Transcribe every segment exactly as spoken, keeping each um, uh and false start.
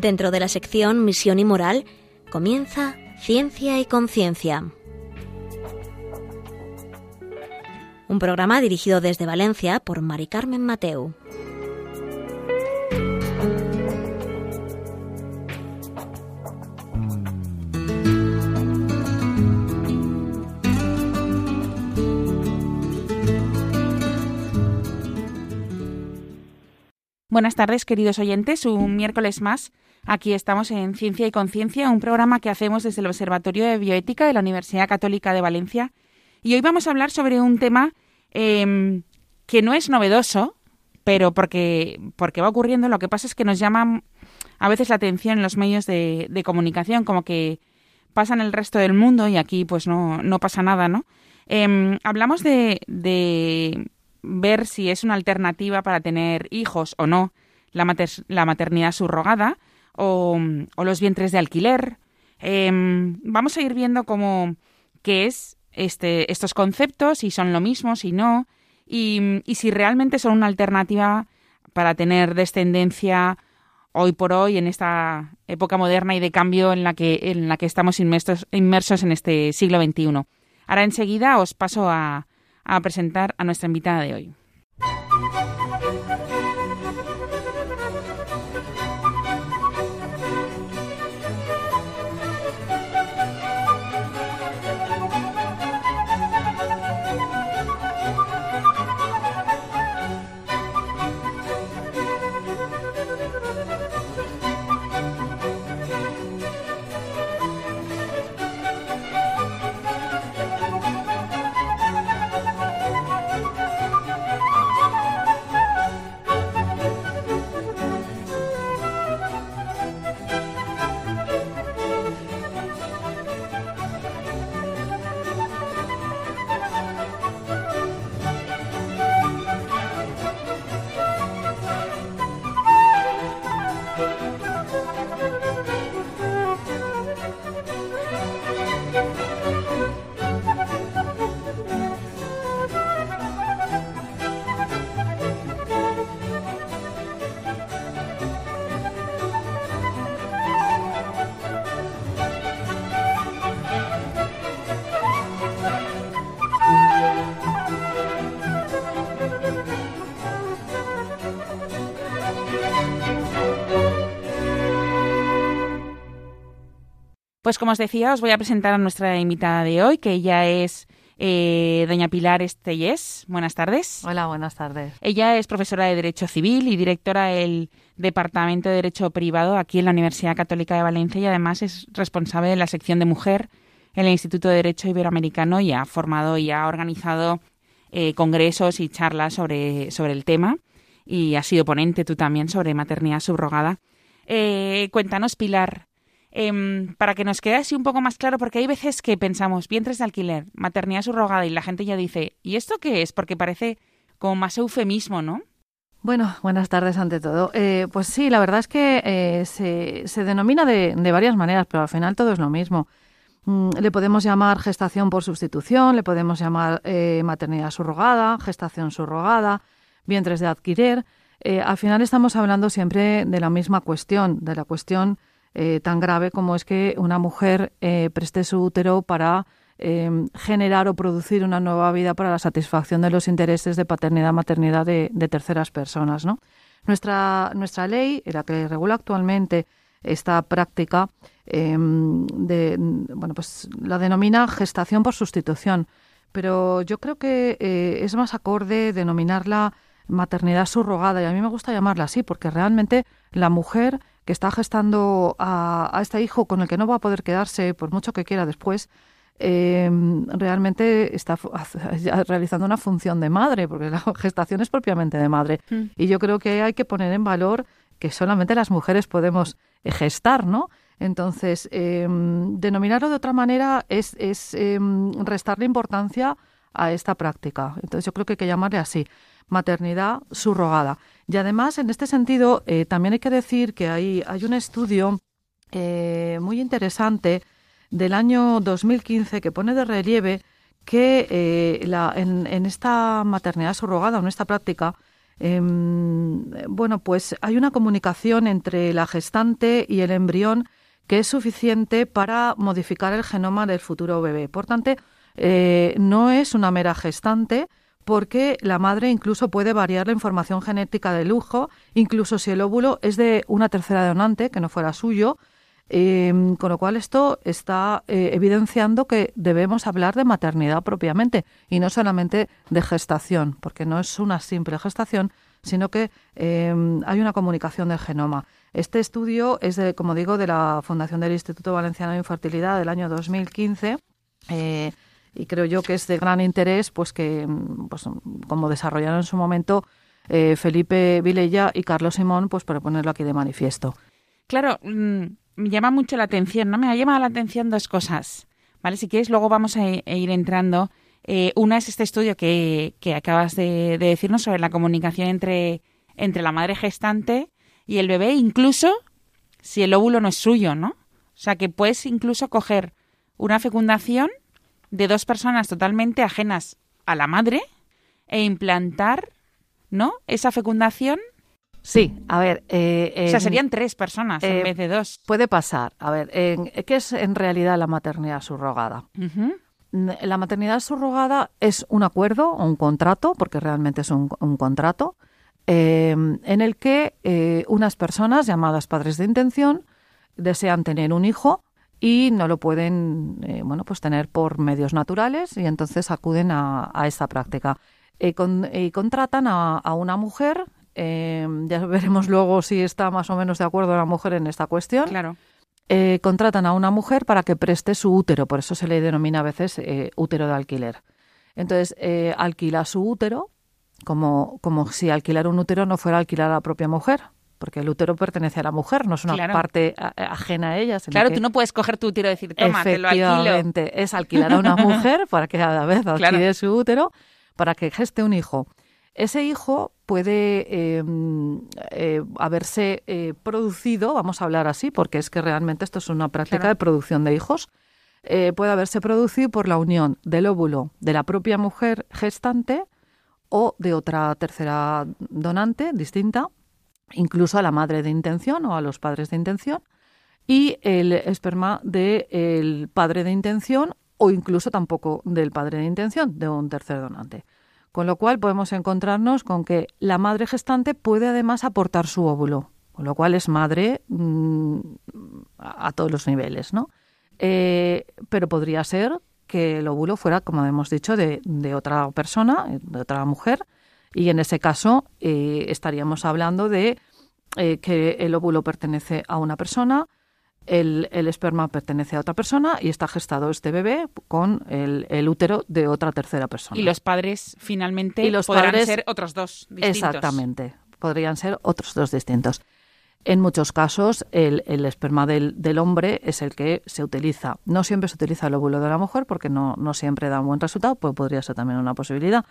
Dentro de la sección Misión y Moral comienza Ciencia y Conciencia. Un programa dirigido desde Valencia por Mari Carmen Mateu. Buenas tardes, queridos oyentes, un miércoles más. Aquí estamos en Ciencia y Conciencia, un programa que hacemos desde el Observatorio de Bioética de la Universidad Católica de Valencia. Y hoy vamos a hablar sobre un tema eh, que no es novedoso, pero porque, porque va ocurriendo. Lo que pasa es que nos llaman a veces la atención los medios de, de comunicación, como que pasan el resto del mundo y aquí pues no, no pasa nada, ¿no? Eh, hablamos de... de ver si es una alternativa para tener hijos o no la, mater la maternidad subrogada o, o los vientres de alquiler. Eh, vamos a ir viendo cómo qué es este, estos conceptos, si son lo mismo, si no, y, y si realmente son una alternativa para tener descendencia hoy por hoy en esta época moderna y de cambio en la que, en la que estamos inmersos, inmersos en este siglo veintiuno. Ahora enseguida os paso a... a presentar a nuestra invitada de hoy. Pues como os decía, os voy a presentar a nuestra invitada de hoy, que ella es eh, doña Pilar Estellés. Buenas tardes. Hola, buenas tardes. Ella es profesora de Derecho Civil y directora del Departamento de Derecho Privado aquí en la Universidad Católica de Valencia y además es responsable de la sección de mujer en el Instituto de Derecho Iberoamericano y ha formado y ha organizado eh, congresos y charlas sobre, sobre el tema y has sido ponente tú también sobre maternidad subrogada. Eh, cuéntanos, Pilar. Eh, para que nos quede así un poco más claro, porque hay veces que pensamos vientres de alquiler, maternidad subrogada y la gente ya dice, ¿y esto qué es? Porque parece como más eufemismo, ¿no? Bueno, buenas tardes ante todo. Eh, pues sí, la verdad es que eh, se, se denomina de, de varias maneras, pero al final todo es lo mismo. Mm, le podemos llamar gestación por sustitución, le podemos llamar eh, maternidad subrogada, gestación subrogada, vientres de alquiler. Eh, al final estamos hablando siempre de la misma cuestión, de la cuestión Eh, tan grave como es que una mujer eh, preste su útero para eh, generar o producir una nueva vida para la satisfacción de los intereses de paternidad, maternidad de, de terceras personas, ¿no? Nuestra, nuestra ley, la que regula actualmente esta práctica, eh, de, bueno, pues la denomina gestación por sustitución, pero yo creo que eh, es más acorde denominarla maternidad subrogada, y a mí me gusta llamarla así porque realmente la mujer que está gestando a, a este hijo con el que no va a poder quedarse por mucho que quiera después, eh, realmente está realizando una función de madre, porque la gestación es propiamente de madre. Mm. Y yo creo que hay que poner en valor que solamente las mujeres podemos gestar, ¿no? Entonces, eh, denominarlo de otra manera es, es eh, restarle importancia a esta práctica. Entonces, yo creo que hay que llamarle así. Maternidad subrogada. Y además, en este sentido, eh, también hay que decir que hay, hay un estudio eh, muy interesante del año dos mil quince que pone de relieve que eh, la, en, en esta maternidad subrogada, en esta práctica, Eh, bueno, pues hay una comunicación entre la gestante y el embrión que es suficiente para modificar el genoma del futuro bebé. Por tanto, eh, no es una mera gestante, porque la madre incluso puede variar la información genética del hijo, incluso si el óvulo es de una tercera donante, que no fuera suyo, eh, con lo cual esto está eh, evidenciando que debemos hablar de maternidad propiamente y no solamente de gestación, porque no es una simple gestación, sino que eh, hay una comunicación del genoma. Este estudio es, de, como digo, de la Fundación del Instituto Valenciano de Infertilidad del año dos mil quince, eh, y creo yo que es de gran interés, pues que, pues, como desarrollaron en su momento eh, Felipe Vilella y Carlos Simón, pues para ponerlo aquí de manifiesto. Claro, mmm, me llama mucho la atención, ¿no? Me ha llamado la atención dos cosas, ¿vale? Si quieres, luego vamos a ir entrando. Eh, una es este estudio que, que acabas de, de decirnos sobre la comunicación entre, entre la madre gestante y el bebé, incluso si el óvulo no es suyo, ¿no? O sea, que puedes incluso coger una fecundación de dos personas totalmente ajenas a la madre e implantar, ¿no?, esa fecundación. Sí, a ver... Eh, eh, o sea, serían tres personas eh, en vez de dos. Puede pasar. A ver, eh, ¿qué es en realidad la maternidad subrogada? Uh-huh. La maternidad subrogada es un acuerdo o un contrato, porque realmente es un, un contrato, eh, en el que eh, unas personas llamadas padres de intención desean tener un hijo y no lo pueden eh, bueno, pues tener por medios naturales, y entonces acuden a, a esta práctica. Eh, con, eh, contratan a, a una mujer, eh, ya veremos luego si está más o menos de acuerdo la mujer en esta cuestión. Claro. Eh, contratan a una mujer para que preste su útero, por eso se le denomina a veces eh, útero de alquiler. Entonces, eh, alquila su útero, como, como si alquilar un útero no fuera alquilar a la propia mujer, porque el útero pertenece a la mujer, no es una claro. parte a, ajena a ella. Claro, que, tú no puedes coger tu útero y decir, toma, te lo alquilo. Efectivamente, es alquilar a una mujer para que a la vez adquire claro. su útero, para que geste un hijo. Ese hijo puede eh, eh, haberse eh, producido, vamos a hablar así, porque es que realmente esto es una práctica claro. de producción de hijos, eh, puede haberse producido por la unión del óvulo de la propia mujer gestante o de otra tercera donante distinta, incluso a la madre de intención o a los padres de intención, y el esperma del padre de intención o incluso tampoco del padre de intención, de un tercer donante. Con lo cual podemos encontrarnos con que la madre gestante puede además aportar su óvulo, con lo cual es madre mmm, a todos los niveles, ¿no? Eh, pero podría ser que el óvulo fuera, como hemos dicho, de, de otra persona, de otra mujer, y en ese caso eh, estaríamos hablando de eh, que el óvulo pertenece a una persona, el, el esperma pertenece a otra persona y está gestado este bebé con el, el útero de otra tercera persona. Y los padres finalmente y los podrán padres, ser otros dos distintos. Exactamente, podrían ser otros dos distintos. En muchos casos el, el esperma del, del hombre es el que se utiliza. No siempre se utiliza el óvulo de la mujer porque no, no siempre da un buen resultado, pues podría ser también una posibilidad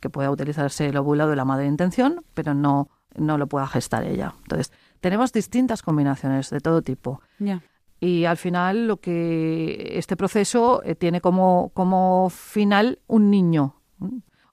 que pueda utilizarse el óvulo de la madre de intención, pero no, no lo pueda gestar ella. Entonces, tenemos distintas combinaciones de todo tipo. Yeah. Y al final, lo que este proceso tiene como, como final un niño.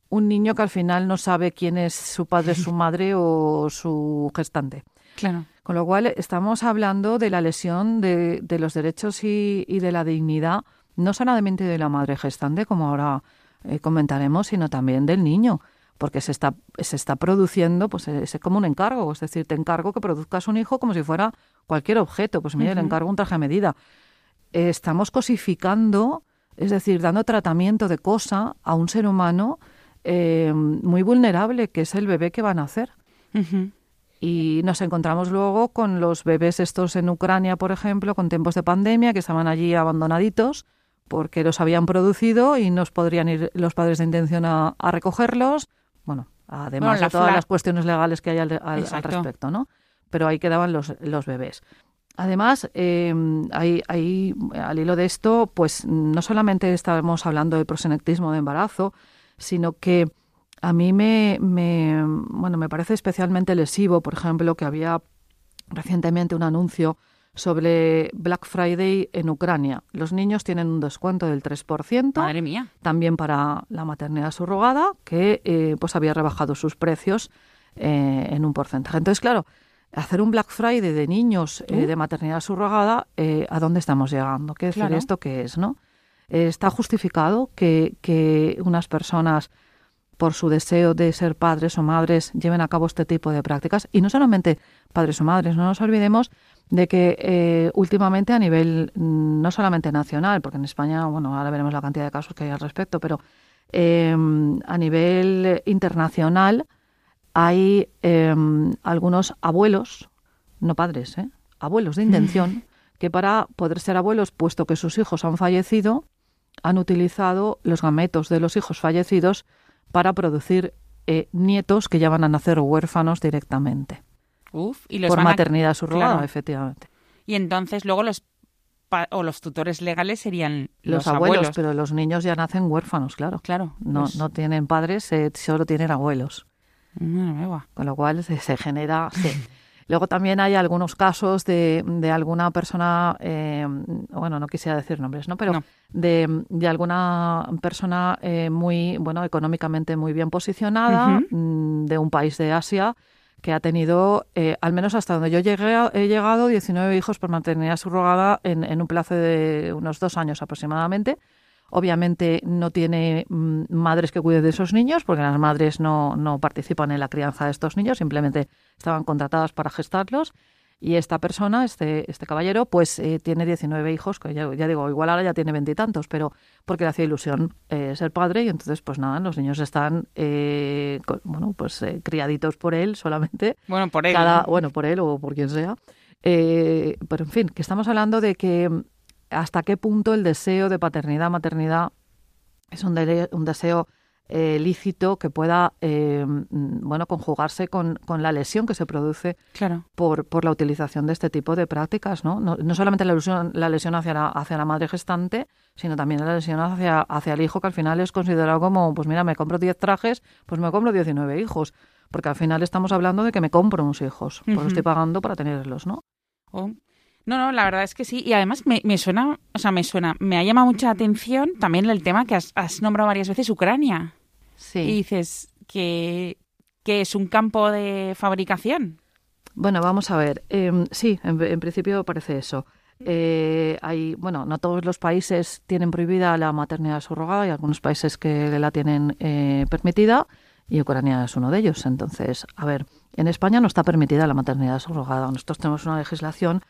Un niño que al final no sabe quién es su padre, su madre o su gestante. Claro. Con lo cual, estamos hablando de la lesión de, de los derechos y, y de la dignidad, no solamente de la madre gestante, como ahora... Eh, comentaremos, sino también del niño, porque se está, se está produciendo, pues es como un encargo, es decir, te encargo que produzcas un hijo como si fuera cualquier objeto, pues mira, uh-huh. le encargo un traje a medida. Eh, estamos cosificando, es decir, dando tratamiento de cosa a un ser humano eh, muy vulnerable, que es el bebé que va a nacer. Uh-huh. Y nos encontramos luego con los bebés estos en Ucrania, por ejemplo, con tiempos de pandemia, que estaban allí abandonaditos, porque los habían producido y nos podrían ir los padres de intención a, a recogerlos. Bueno, además bueno, de todas flag. las cuestiones legales que hay al, al, al respecto, ¿no? Pero ahí quedaban los, los bebés. Además, eh, hay, hay, al hilo de esto, pues no solamente estamos hablando de prosenectismo de embarazo, sino que a mí me, me, bueno, me parece especialmente lesivo, por ejemplo, que había recientemente un anuncio sobre Black Friday en Ucrania. Los niños tienen un descuento del tres por ciento. Madre mía. También para la maternidad subrogada, que eh, pues había rebajado sus precios eh, en un porcentaje. Entonces, claro, hacer un Black Friday de niños eh, de maternidad subrogada, eh, ¿a dónde estamos llegando? ¿Qué decir, claro, esto qué es, no? Eh, ¿Está justificado que, que unas personas, por su deseo de ser padres o madres, lleven a cabo este tipo de prácticas? Y no solamente padres o madres, no nos olvidemos de que eh, últimamente a nivel no solamente nacional, porque en España, bueno, ahora veremos la cantidad de casos que hay al respecto, pero eh, a nivel internacional hay eh, algunos abuelos, no padres, ¿eh? abuelos de intención, que para poder ser abuelos, puesto que sus hijos han fallecido, han utilizado los gametos de los hijos fallecidos para producir eh, nietos que ya van a nacer huérfanos directamente. Uf, y los por van maternidad a... subrogada, claro, efectivamente. Y entonces luego los pa... o los tutores legales serían los, los abuelos, abuelos, pero los niños ya nacen huérfanos, claro. Claro. No, pues... no tienen padres, eh, solo tienen abuelos. No, no, no. Con lo cual se, se genera. Sí. Luego también hay algunos casos de, de alguna persona, eh, bueno, no quisiera decir nombres, ¿no? Pero no. De, de alguna persona eh, muy, bueno, económicamente muy bien posicionada, uh-huh, de un país de Asia, que ha tenido, eh, al menos hasta donde yo llegué, he llegado, diecinueve hijos por maternidad subrogada en, en un plazo de unos dos años aproximadamente. Obviamente no tiene mm, madres que cuiden de esos niños, porque las madres no, no participan en la crianza de estos niños, simplemente estaban contratadas para gestarlos. Y esta persona, este, este caballero, pues eh, tiene diecinueve hijos, que ya, ya digo, igual ahora ya tiene veintitantos, pero porque le hacía ilusión eh, ser padre, y entonces, pues nada, los niños están, eh, con, bueno, pues eh, criaditos por él solamente. Bueno, por él. Cada, bueno, por él o por quien sea. Eh, pero, en fin, que estamos hablando de que hasta qué punto el deseo de paternidad, maternidad, es un, dele- un deseo eh, lícito que pueda eh, bueno, conjugarse con, con la lesión que se produce, claro, por, por la utilización de este tipo de prácticas, ¿no? No, no solamente la lesión, la lesión hacia, la, hacia la madre gestante, sino también la lesión hacia, hacia el hijo, que al final es considerado como, pues mira, me compro diez trajes, pues me compro diecinueve hijos, porque al final estamos hablando de que me compro unos hijos, uh-huh, porque estoy pagando para tenerlos, ¿no? Oh. No, no, la verdad es que sí. Y además me, me suena, o sea, me suena, me ha llamado mucha atención también el tema que has, has nombrado varias veces, Ucrania. Sí. Y dices que, que es un campo de fabricación. Bueno, vamos a ver. Eh, sí, en, en principio parece eso. Eh, hay, bueno, no todos los países tienen prohibida la maternidad subrogada, hay algunos países que la tienen eh, permitida, y Ucrania es uno de ellos. Entonces, a ver, en España no está permitida la maternidad subrogada. Nosotros tenemos una legislación.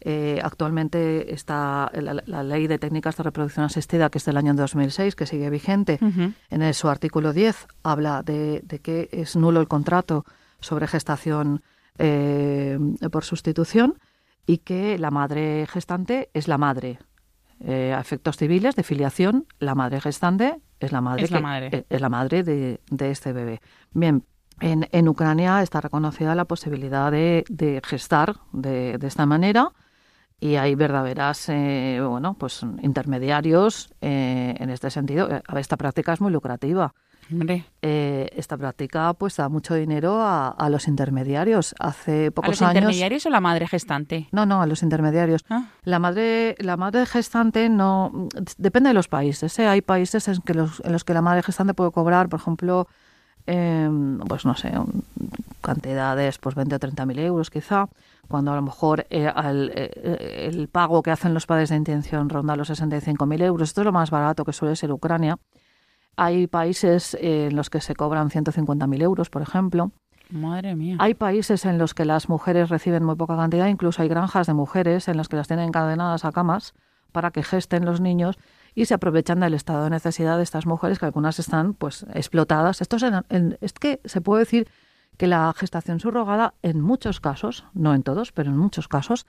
Eh, actualmente está la, la Ley de Técnicas de Reproducción Asistida, que es del año dos mil seis, que sigue vigente. Uh-huh. En el, su artículo diez habla de, de que es nulo el contrato sobre gestación eh, por sustitución, y que la madre gestante es la madre. Eh, a efectos civiles de filiación, la madre gestante es la madre, es que, la madre. Eh, es la madre de, de este bebé. Bien. En, en Ucrania está reconocida la posibilidad de, de gestar de, de esta manera, y hay verdaderas, eh, bueno, pues intermediarios eh, en este sentido. Esta práctica es muy lucrativa. Sí. Eh, esta práctica pues da mucho dinero a, a los intermediarios. Hace pocos años. ¿A los intermediarios o la madre gestante? No, no, a los intermediarios. Ah. La madre, la madre gestante no depende de los países, ¿eh? Hay países en que los, en los que la madre gestante puede cobrar, por ejemplo, Eh, pues no sé, cantidades pues veinte o treinta mil euros quizá, cuando a lo mejor eh, al, eh, el pago que hacen los padres de intención ronda los sesenta y cinco mil euros. Esto es lo más barato que suele ser Ucrania. Hay países eh, en los que se cobran ciento cincuenta mil euros, por ejemplo. Madre mía. Hay países en los que las mujeres reciben muy poca cantidad, incluso hay granjas de mujeres en las que las tienen encadenadas a camas para que gesten los niños, y se aprovechan del estado de necesidad de estas mujeres, que algunas están pues explotadas. Esto es, en, en, es que se puede decir que la gestación subrogada en muchos casos, no en todos, pero en muchos casos,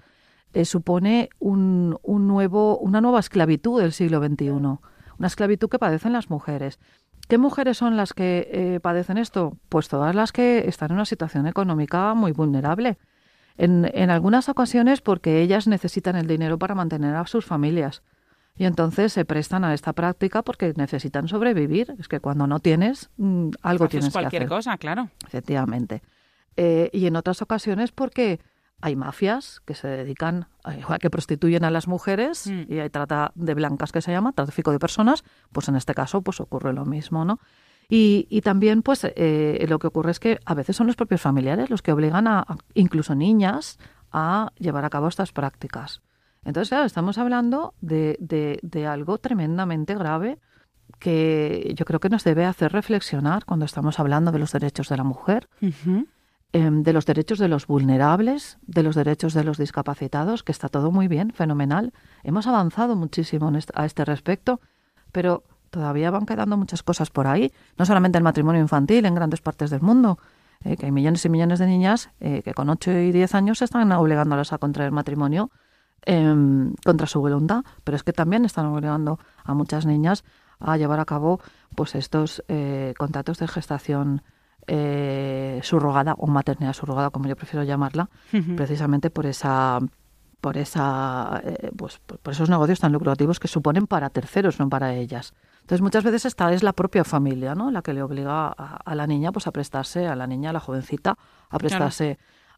eh, supone un, un nuevo, una nueva esclavitud del siglo veintiuno. Una esclavitud que padecen las mujeres. ¿Qué mujeres son las que eh, padecen esto? Pues todas las que están en una situación económica muy vulnerable. En, en algunas ocasiones porque ellas necesitan el dinero para mantener a sus familias. Y entonces se prestan a esta práctica porque necesitan sobrevivir. Es que cuando no tienes, algo haces, tienes que hacer. Cualquier cosa, claro. Efectivamente. Eh, y en otras ocasiones porque hay mafias que se dedican, a, que prostituyen a las mujeres, mm. y hay trata de blancas, que se llama, tráfico de personas. Pues en este caso pues ocurre lo mismo, ¿no? Y, y también pues eh, lo que ocurre es que a veces son los propios familiares los que obligan a, a incluso niñas a llevar a cabo estas prácticas. Entonces, claro, estamos hablando de, de, de algo tremendamente grave que yo creo que nos debe hacer reflexionar cuando estamos hablando de los derechos de la mujer, uh-huh. eh, de los derechos de los vulnerables, de los derechos de los discapacitados, que está todo muy bien, fenomenal. Hemos avanzado muchísimo en este, a este respecto, pero todavía van quedando muchas cosas por ahí, no solamente el matrimonio infantil en grandes partes del mundo. Eh, que hay millones y millones de niñas eh, que con ocho y diez años están obligándolas a contraer matrimonio eh, contra su voluntad, pero es que también están obligando a muchas niñas a llevar a cabo pues estos eh, contratos de gestación eh, subrogada o maternidad subrogada, como yo prefiero llamarla, uh-huh. precisamente por esa por esa eh, pues por esos negocios tan lucrativos que suponen para terceros, no para ellas. Entonces, muchas veces esta es la propia familia, ¿no?, la que le obliga a, a la niña pues a prestarse, a la niña, a la jovencita, a prestarse claro.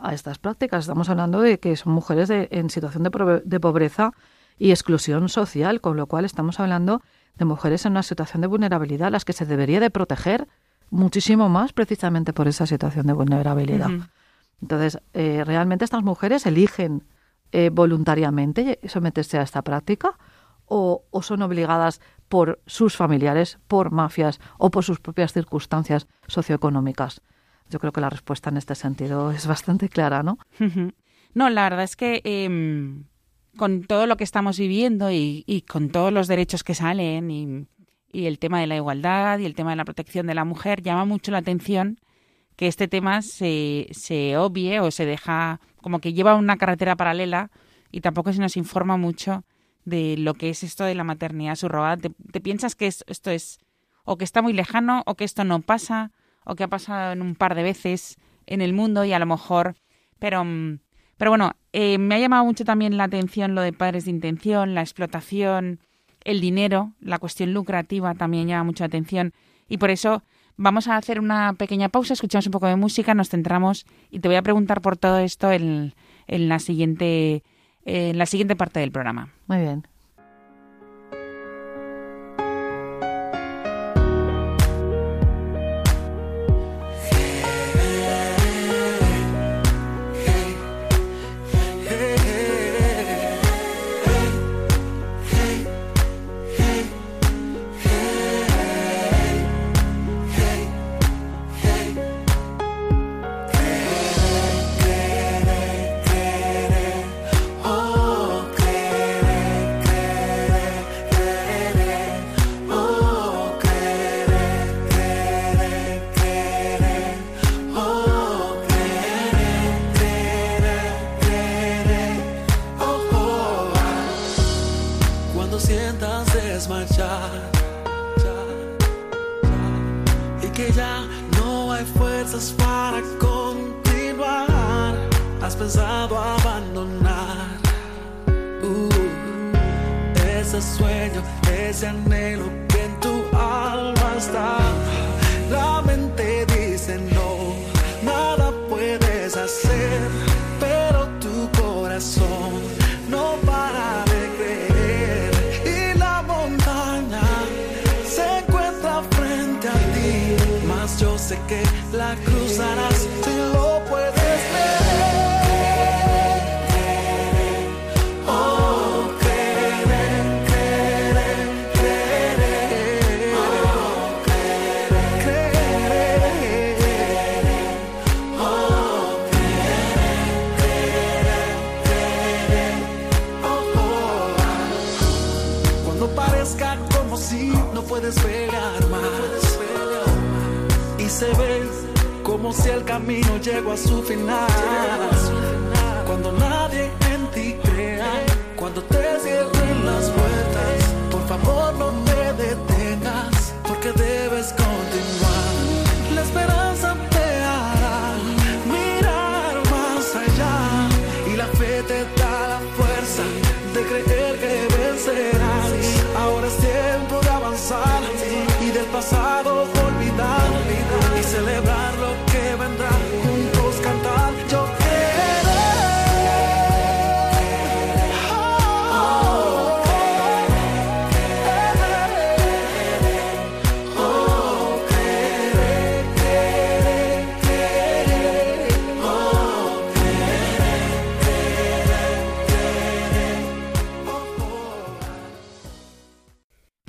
a, a estas prácticas. Estamos hablando de que son mujeres de, en situación de, de pobreza y exclusión social, con lo cual estamos hablando de mujeres en una situación de vulnerabilidad, las que se debería de proteger muchísimo más precisamente por esa situación de vulnerabilidad. Uh-huh. Entonces, eh, realmente estas mujeres eligen eh, voluntariamente someterse a esta práctica o, o son obligadas por sus familiares, por mafias o por sus propias circunstancias socioeconómicas. Yo creo que la respuesta en este sentido es bastante clara, ¿no? No, la verdad es que eh, con todo lo que estamos viviendo y, y con todos los derechos que salen y, y el tema de la igualdad y el tema de la protección de la mujer, llama mucho la atención que este tema se, se obvie o se deja como que lleva una carretera paralela y tampoco se nos informa mucho de lo que es esto de la maternidad subrogada. ¿Te, te piensas que es, esto es o que está muy lejano o que esto no pasa o que ha pasado en un par de veces en el mundo y a lo mejor... Pero, pero bueno, eh, me ha llamado mucho también la atención lo de padres de intención, la explotación, el dinero, la cuestión lucrativa también llama mucho la atención y por eso vamos a hacer una pequeña pausa, escuchamos un poco de música, nos centramos y te voy a preguntar por todo esto en, en la siguiente... en la siguiente parte del programa. Muy bien.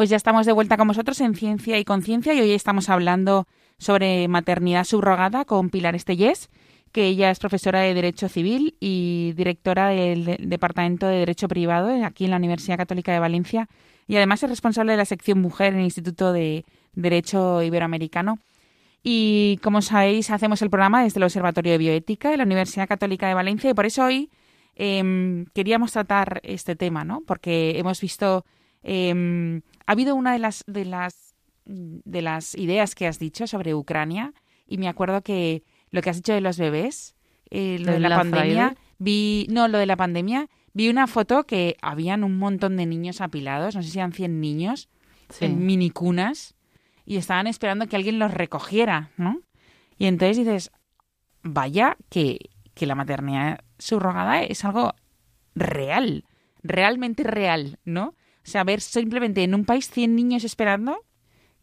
Pues ya estamos de vuelta con vosotros en Ciencia y Conciencia y hoy estamos hablando sobre maternidad subrogada con Pilar Estellés, que ella es profesora de Derecho Civil y directora del Departamento de Derecho Privado aquí en la Universidad Católica de Valencia y además es responsable de la sección Mujer en el Instituto de Derecho Iberoamericano. Y como sabéis, hacemos el programa desde el Observatorio de Bioética de la Universidad Católica de Valencia y por eso hoy eh, queríamos tratar este tema, ¿no? Porque hemos visto... Eh, ha habido una de las, de, las, de las ideas que has dicho sobre Ucrania y me acuerdo que... Lo que has dicho de los bebés, eh, lo de la, la pandemia, Friday. vi no, lo de la pandemia, vi una foto que habían un montón de niños apilados, no sé si eran cien niños, sí. En minicunas, y estaban esperando que alguien los recogiera, ¿no? Y entonces dices, vaya que, que la maternidad subrogada es algo real, realmente real, ¿no? O sea, ver simplemente en un país cien niños esperando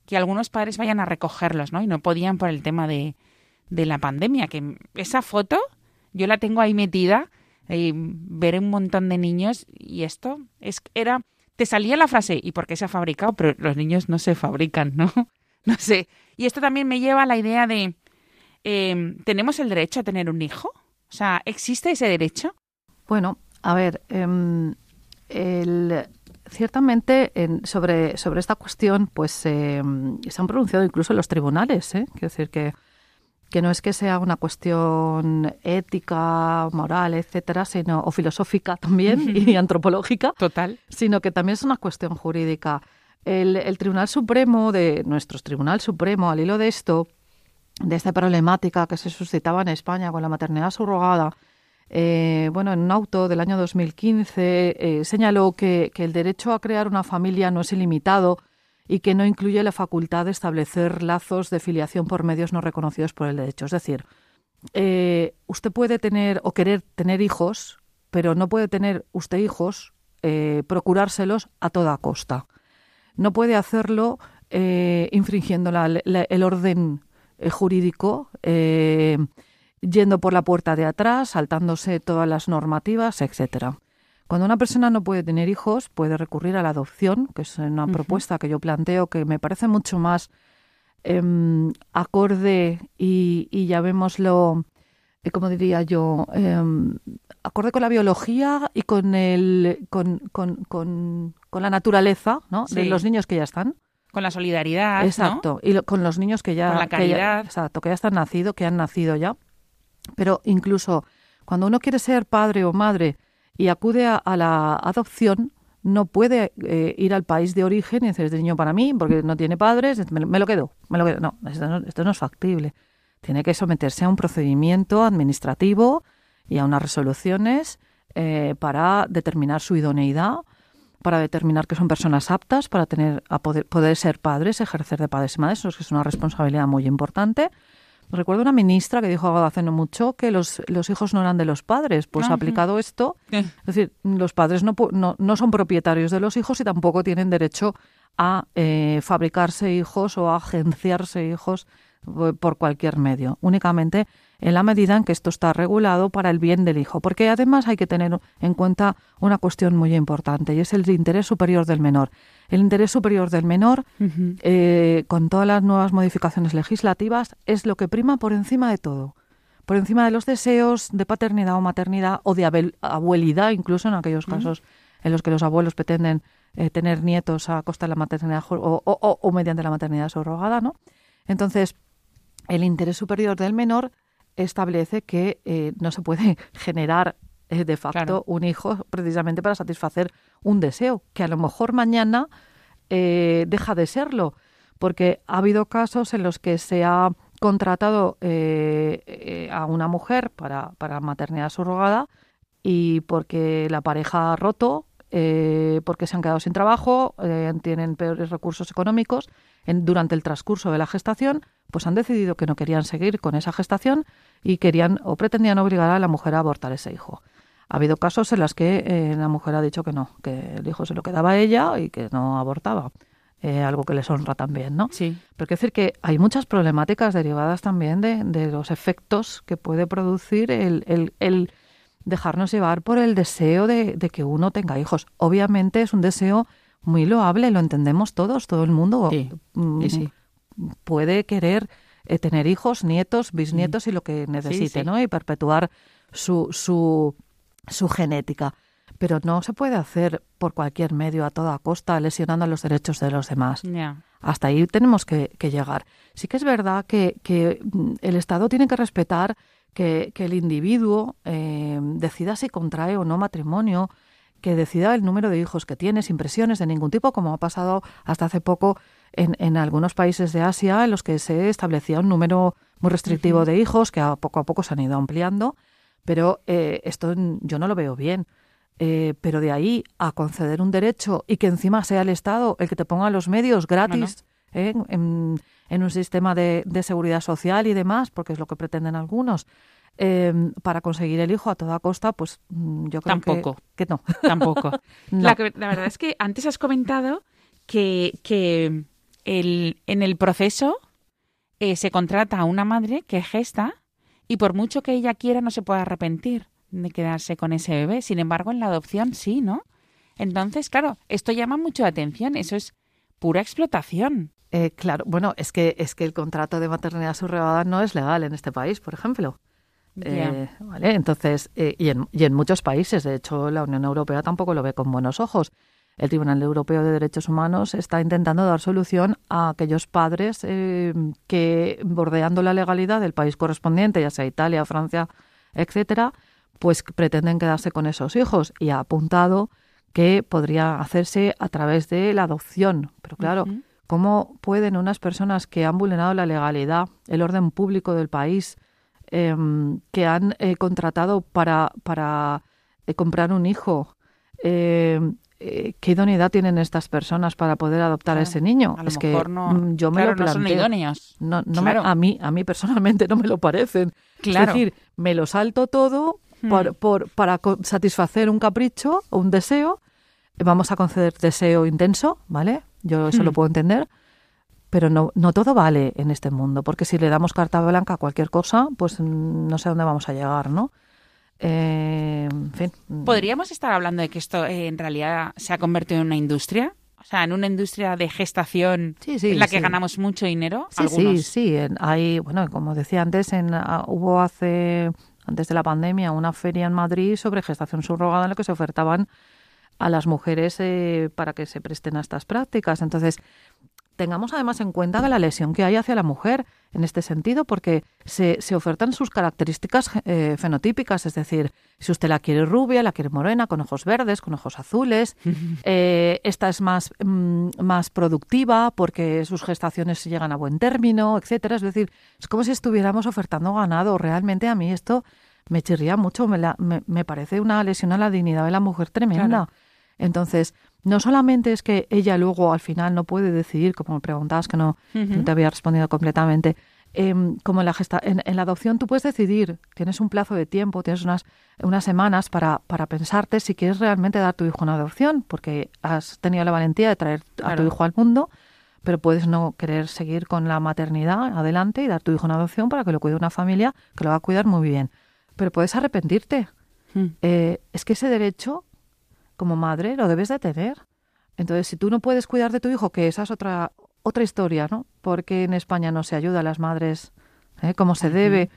que algunos padres vayan a recogerlos, ¿no? Y no podían por el tema de... de la pandemia, que esa foto yo la tengo ahí metida, eh, ver un montón de niños y esto es era te salía la frase, ¿y por qué se ha fabricado? Pero los niños no se fabrican, ¿no? No sé. Y esto también me lleva a la idea de, eh, ¿tenemos el derecho a tener un hijo? O sea, ¿existe ese derecho? Bueno, a ver, eh, el... Ciertamente, en, sobre, sobre esta cuestión, pues eh, se han pronunciado incluso los tribunales, ¿eh? Quiero decir que que no es que sea una cuestión ética, moral, etcétera, sino o filosófica también y antropológica. Total. Sino que también es una cuestión jurídica. El, el Tribunal Supremo, de nuestro Tribunal Supremo, al hilo de esto, de esta problemática que se suscitaba en España con la maternidad subrogada, eh, bueno, en un auto del año dos mil quince eh, señaló que, que el derecho a crear una familia no es ilimitado, y que no incluye la facultad de establecer lazos de filiación por medios no reconocidos por el derecho. Es decir, eh, usted puede tener o querer tener hijos, pero no puede tener usted hijos, eh, procurárselos a toda costa. No puede hacerlo eh, infringiendo la, la, el orden eh, jurídico, eh, yendo por la puerta de atrás, saltándose todas las normativas, etcétera. Cuando una persona no puede tener hijos, puede recurrir a la adopción, que es una uh-huh. propuesta que yo planteo que me parece mucho más eh, acorde y, y llamémoslo, eh, como diría yo, eh, acorde con la biología y con el con, con, con, con la naturaleza, ¿no? Sí. De los niños que ya están. Con la solidaridad, exacto, ¿no? Y lo, con los niños que ya... Con la caridad. Que ya, exacto, que ya están nacidos, que han nacido ya. Pero incluso cuando uno quiere ser padre o madre... y acude a, a la adopción, no puede eh, ir al país de origen y decir, este niño para mí, porque no tiene padres, me, me lo quedo, me lo quedo. No, esto no, esto no es factible. Tiene que someterse a un procedimiento administrativo y a unas resoluciones eh, para determinar su idoneidad, para determinar que son personas aptas para tener a poder, poder ser padres, ejercer de padres y madres, eso es una responsabilidad muy importante. Recuerdo una ministra que dijo hace no mucho que los, los hijos no eran de los padres. Pues uh-huh. aplicado esto, es decir, los padres no, no, no son propietarios de los hijos y tampoco tienen derecho a eh, fabricarse hijos o a agenciarse hijos por cualquier medio. Únicamente en la medida en que esto está regulado para el bien del hijo. Porque además hay que tener en cuenta una cuestión muy importante y es el interés superior del menor. El interés superior del menor, uh-huh. eh, con todas las nuevas modificaciones legislativas, es lo que prima por encima de todo. Por encima de los deseos de paternidad o maternidad o de abel- abuelidad, incluso en aquellos uh-huh. casos en los que los abuelos pretenden eh, tener nietos a costa de la maternidad o, o, o, o mediante la maternidad subrogada, ¿no? Entonces, el interés superior del menor establece que eh, no se puede generar eh, de facto claro. un hijo precisamente para satisfacer un deseo, que a lo mejor mañana eh, deja de serlo, porque ha habido casos en los que se ha contratado eh, eh, a una mujer para, para maternidad subrogada y porque la pareja ha roto, eh, porque se han quedado sin trabajo, eh, tienen peores recursos económicos, en, durante el transcurso de la gestación, pues han decidido que no querían seguir con esa gestación y querían o pretendían obligar a la mujer a abortar ese hijo. Ha habido casos en los que eh, la mujer ha dicho que no, que el hijo se lo quedaba a ella y que no abortaba, eh, algo que les honra también, ¿no? Sí. Pero quiero decir que hay muchas problemáticas derivadas también de, de los efectos que puede producir el, el, el dejarnos llevar por el deseo de, de que uno tenga hijos. Obviamente es un deseo muy loable, lo entendemos todos, todo el mundo sí, mm, sí, sí. puede querer eh, tener hijos, nietos, bisnietos sí. y lo que necesite, sí, sí. ¿no? Y perpetuar su, su, su genética. Pero no se puede hacer por cualquier medio, a toda costa, lesionando los derechos de los demás. Yeah. Hasta ahí tenemos que, que llegar. Sí que es verdad que, que el Estado tiene que respetar que, que el individuo eh, decida si contrae o no matrimonio, que decida el número de hijos que tiene, sin presiones de ningún tipo, como ha pasado hasta hace poco en, en algunos países de Asia, en los que se establecía un número muy restrictivo uh-huh. de hijos, que a poco a poco se han ido ampliando. Pero eh, esto yo no lo veo bien. Eh, pero de ahí a conceder un derecho y que encima sea el Estado el que te ponga los medios gratis bueno. eh, en, en un sistema de, de seguridad social y demás, porque es lo que pretenden algunos, eh, para conseguir el hijo a toda costa, pues yo creo tampoco. Que, que no. Tampoco. no. La, la verdad es que antes has comentado que, que el, en el proceso eh, se contrata a una madre que gesta y por mucho que ella quiera no se puede arrepentir de quedarse con ese bebé. Sin embargo, en la adopción sí, ¿no? Entonces, claro, esto llama mucho la atención. Eso es pura explotación. Eh, claro, bueno, es que es que el contrato de maternidad subrogada no es legal en este país, por ejemplo. Yeah. Eh, vale, entonces, eh, y, en, y en muchos países, de hecho, la Unión Europea tampoco lo ve con buenos ojos. El Tribunal Europeo de Derechos Humanos está intentando dar solución a aquellos padres eh, que, bordeando la legalidad del país correspondiente, ya sea Italia, Francia, etcétera, pues pretenden quedarse con esos hijos y ha apuntado que podría hacerse a través de la adopción. Pero claro, uh-huh. ¿cómo pueden unas personas que han vulnerado la legalidad, el orden público del país, eh, que han eh, contratado para, para eh, comprar un hijo, eh, eh, qué idoneidad tienen estas personas para poder adoptar claro, a ese niño? A lo es mejor que no, yo me claro, lo planteo. No son idóneos. No, no claro. me, a mí, a mí personalmente no me lo parecen. Claro. Es decir, me lo salto todo. Por, por, para satisfacer un capricho o un deseo, vamos a conceder deseo intenso, ¿vale? Yo eso mm. lo puedo entender, pero no, no todo vale en este mundo, porque si le damos carta blanca a cualquier cosa, pues no sé a dónde vamos a llegar, ¿no? Eh, en fin. ¿Podríamos estar hablando de que esto eh, en realidad se ha convertido en una industria? O sea, en una industria de gestación sí, sí, en la que sí. ganamos mucho dinero. Sí, algunos. sí, sí. Hay, bueno, como decía antes, en, uh, hubo hace... antes de la pandemia, una feria en Madrid sobre gestación subrogada en la que se ofertaban a las mujeres eh, para que se presten a estas prácticas. Entonces, tengamos además en cuenta que la lesión que hay hacia la mujer en este sentido, porque se, se ofertan sus características eh, fenotípicas, es decir, si usted la quiere rubia, la quiere morena, con ojos verdes, con ojos azules, eh, esta es más, mm, más productiva porque sus gestaciones llegan a buen término, etcétera. Es decir, es como si estuviéramos ofertando ganado. Realmente a mí esto me chirría mucho, me, la, me, me parece una lesión a la dignidad de la mujer tremenda. Claro. Entonces, no solamente es que ella luego al final no puede decidir, como me preguntabas que no, uh-huh. no te había respondido completamente, eh, como en la, gesta- en, en la adopción tú puedes decidir, tienes un plazo de tiempo, tienes unas, unas semanas para, para pensarte si quieres realmente dar tu hijo una adopción, porque has tenido la valentía de traer claro. a tu hijo al mundo, pero puedes no querer seguir con la maternidad adelante y dar tu hijo una adopción para que lo cuide una familia que lo va a cuidar muy bien. Pero puedes arrepentirte. Uh-huh. Eh, es que ese derecho... como madre, lo debes de tener. Entonces, si tú no puedes cuidar de tu hijo, que esa es otra otra historia, ¿no? Porque en España no se ayuda a las madres ¿eh? como se debe,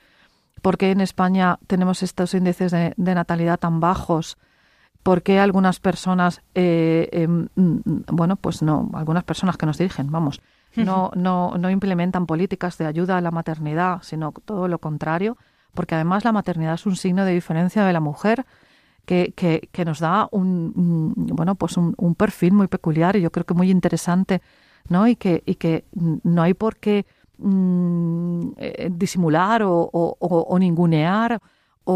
porque en España tenemos estos índices de, de natalidad tan bajos, porque algunas personas, eh, eh, bueno, pues no, algunas personas que nos dirigen, vamos, no, no, no implementan políticas de ayuda a la maternidad, sino todo lo contrario, porque además la maternidad es un signo de diferencia de la mujer, Que, que, que nos da un, un bueno pues un, un perfil muy peculiar y yo creo que muy interesante, ¿no? Y que, y que no hay por qué mmm, disimular o, o, o ningunear o,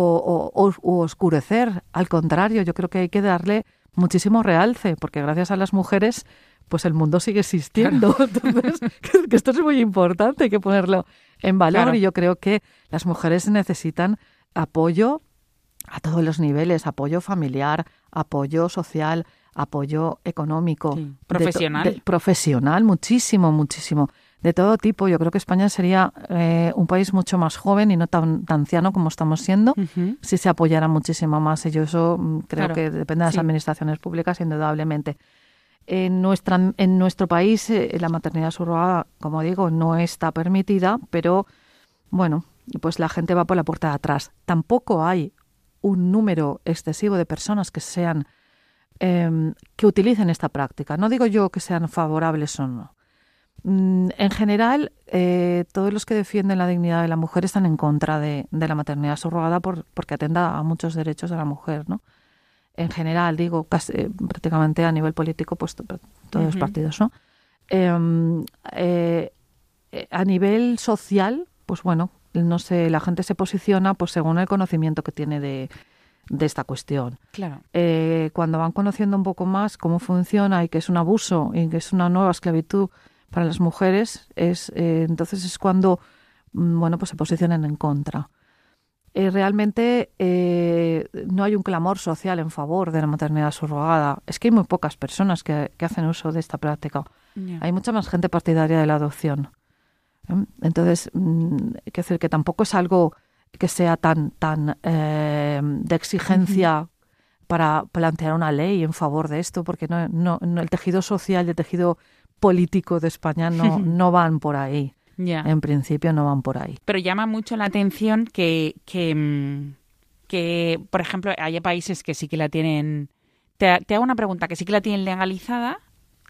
o, o oscurecer. Al contrario, yo creo que hay que darle muchísimo realce, porque gracias a las mujeres pues el mundo sigue existiendo. Claro. Entonces, que esto es muy importante, hay que ponerlo en valor. Claro. Y yo creo que las mujeres necesitan apoyo a todos los niveles, apoyo familiar, apoyo social, apoyo económico. Sí. ¿Profesional? De to- de, profesional, muchísimo, muchísimo. De todo tipo. Yo creo que España sería eh, un país mucho más joven y no tan, tan anciano como estamos siendo uh-huh. si se apoyara muchísimo más. Y yo eso creo claro. que depende de las sí. administraciones públicas, indudablemente. En, nuestra, en nuestro país eh, la maternidad subrogada, como digo, no está permitida, pero bueno, pues la gente va por la puerta de atrás. Tampoco hay un número excesivo de personas que sean eh, que utilicen esta práctica. No digo yo que sean favorables o no. Mm, en general, eh, todos los que defienden la dignidad de la mujer están en contra de, de la maternidad subrogada por, porque atenta a muchos derechos de la mujer, ¿no? En general, digo, casi, prácticamente a nivel político, pues todos uh-huh. los partidos, ¿no? Eh, eh, eh, a nivel social, pues bueno, no sé, la gente se posiciona pues según el conocimiento que tiene de, de esta cuestión. Claro. Eh, cuando van conociendo un poco más cómo funciona y que es un abuso y que es una nueva esclavitud para las mujeres, es eh, entonces es cuando, bueno, pues se posicionan en contra. Eh, realmente eh, no hay un clamor social en favor de la maternidad subrogada. Es que hay muy pocas personas que, que hacen uso de esta práctica. Yeah. Hay mucha más gente partidaria de la adopción. ¿Eh? Entonces, mm, hay que decir que tampoco es algo que sea tan, tan eh, de exigencia uh-huh. para plantear una ley en favor de esto, porque no, no, no, el tejido social y el tejido político de España no, no van por ahí. Yeah. En principio no van por ahí. Pero llama mucho la atención que, que, que por ejemplo, hay países que sí que la tienen... Te, te hago una pregunta, que sí que la tienen legalizada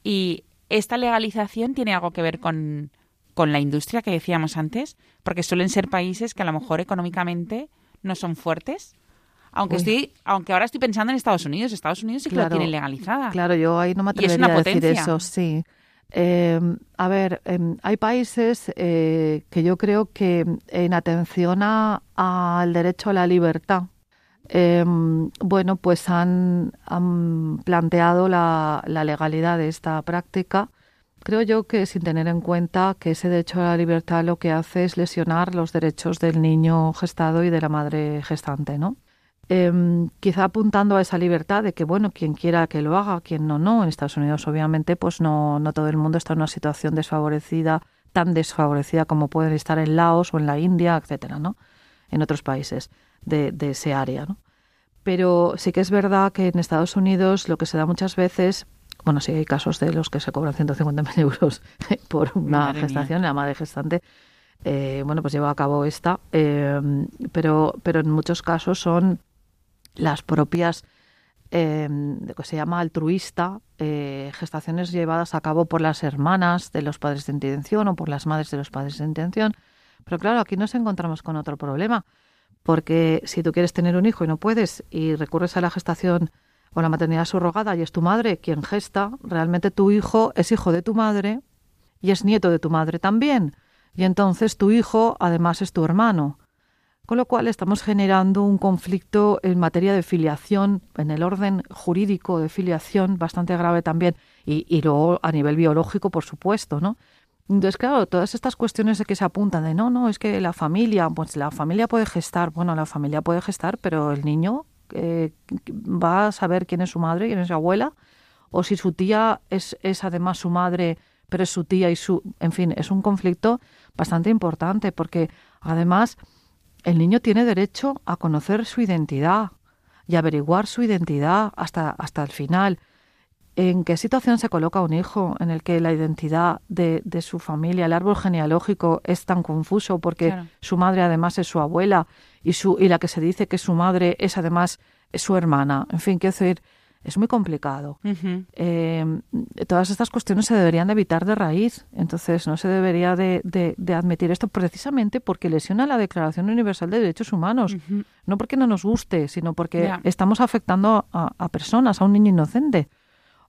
y esta legalización tiene algo que ver con, con la industria que decíamos antes, porque suelen ser países que a lo mejor económicamente no son fuertes, aunque Uy. estoy aunque ahora estoy pensando en Estados Unidos. Estados Unidos sí que claro, la tienen legalizada. Claro, yo ahí no me atrevería a decir eso, sí. Eh, a ver, eh, hay países eh, que yo creo que en atención al derecho a la libertad, eh, bueno, pues han, han planteado la, la legalidad de esta práctica. Creo yo que sin tener en cuenta que ese derecho a la libertad lo que hace es lesionar los derechos del niño gestado y de la madre gestante, ¿no? Eh, quizá apuntando a esa libertad de que, bueno, quien quiera que lo haga, quien no, no. En Estados Unidos, obviamente, pues no, no todo el mundo está en una situación desfavorecida, tan desfavorecida como pueden estar en Laos o en la India, etcétera, ¿no? En otros países de, de ese área, ¿no? Pero sí que es verdad que en Estados Unidos lo que se da muchas veces, bueno, sí hay casos de los que se cobran ciento cincuenta mil euros por una Madre gestación, mía. La madre gestante. Eh, bueno, pues lleva a cabo esta, eh, pero, pero en muchos casos son las propias, eh, lo que se llama altruista, eh, gestaciones llevadas a cabo por las hermanas de los padres de intención o por las madres de los padres de intención. Pero claro, aquí nos encontramos con otro problema, porque si tú quieres tener un hijo y no puedes y recurres a la gestación o la maternidad subrogada y es tu madre quien gesta, realmente tu hijo es hijo de tu madre y es nieto de tu madre también. Y entonces tu hijo además es tu hermano. Con lo cual estamos generando un conflicto en materia de filiación, en el orden jurídico de filiación, bastante grave también, y, y luego a nivel biológico, por supuesto, ¿no? Entonces, claro, todas estas cuestiones de que se apuntan de no, no, es que la familia, pues la familia puede gestar, bueno, la familia puede gestar, pero el niño eh, va a saber quién es su madre, quién es su abuela, o si su tía es, es además su madre, pero es su tía y su... En fin, es un conflicto bastante importante, porque además... El niño tiene derecho a conocer su identidad y averiguar su identidad hasta, hasta el final. ¿En qué situación se coloca un hijo en el que la identidad de, de su familia, el árbol genealógico, es tan confuso porque claro. su madre además es su abuela y, su, y la que se dice que es su madre es además su hermana? En fin, quiero decir, es muy complicado. Uh-huh. Eh, todas estas cuestiones se deberían de evitar de raíz. Entonces, no se debería de, de, de admitir esto precisamente porque lesiona la Declaración Universal de Derechos Humanos. Uh-huh. No porque no nos guste, sino porque yeah. estamos afectando a, a personas, a un niño inocente.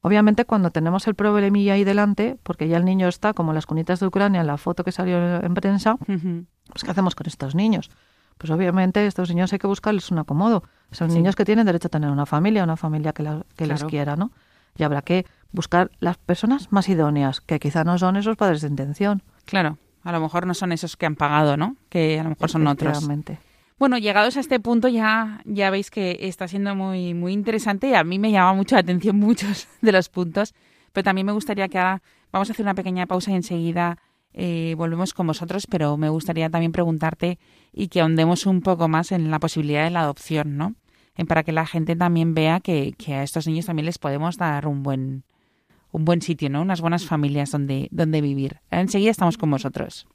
Obviamente, cuando tenemos el problemilla ahí delante, porque ya el niño está como las cunitas de Ucrania en la foto que salió en prensa, uh-huh. pues ¿qué hacemos con estos niños? Pues obviamente estos niños hay que buscarles un acomodo. Son sí. niños que tienen derecho a tener una familia, una familia que, la, que claro. les quiera, ¿no? Y habrá que buscar las personas más idóneas, que quizá no son esos padres de intención. Claro, a lo mejor no son esos que han pagado, ¿no? Que a lo mejor son otros. Bueno, llegados a este punto ya, ya veis que está siendo muy, muy interesante y a mí me llama mucho la atención muchos de los puntos, pero también me gustaría que ahora vamos a hacer una pequeña pausa y enseguida... Eh, volvemos con vosotros, pero me gustaría también preguntarte y que ahondemos un poco más en la posibilidad de la adopción, ¿no? Eh, para que la gente también vea que, que a estos niños también les podemos dar un buen, un buen sitio, ¿no? Unas buenas familias donde, donde vivir. Enseguida estamos con vosotros.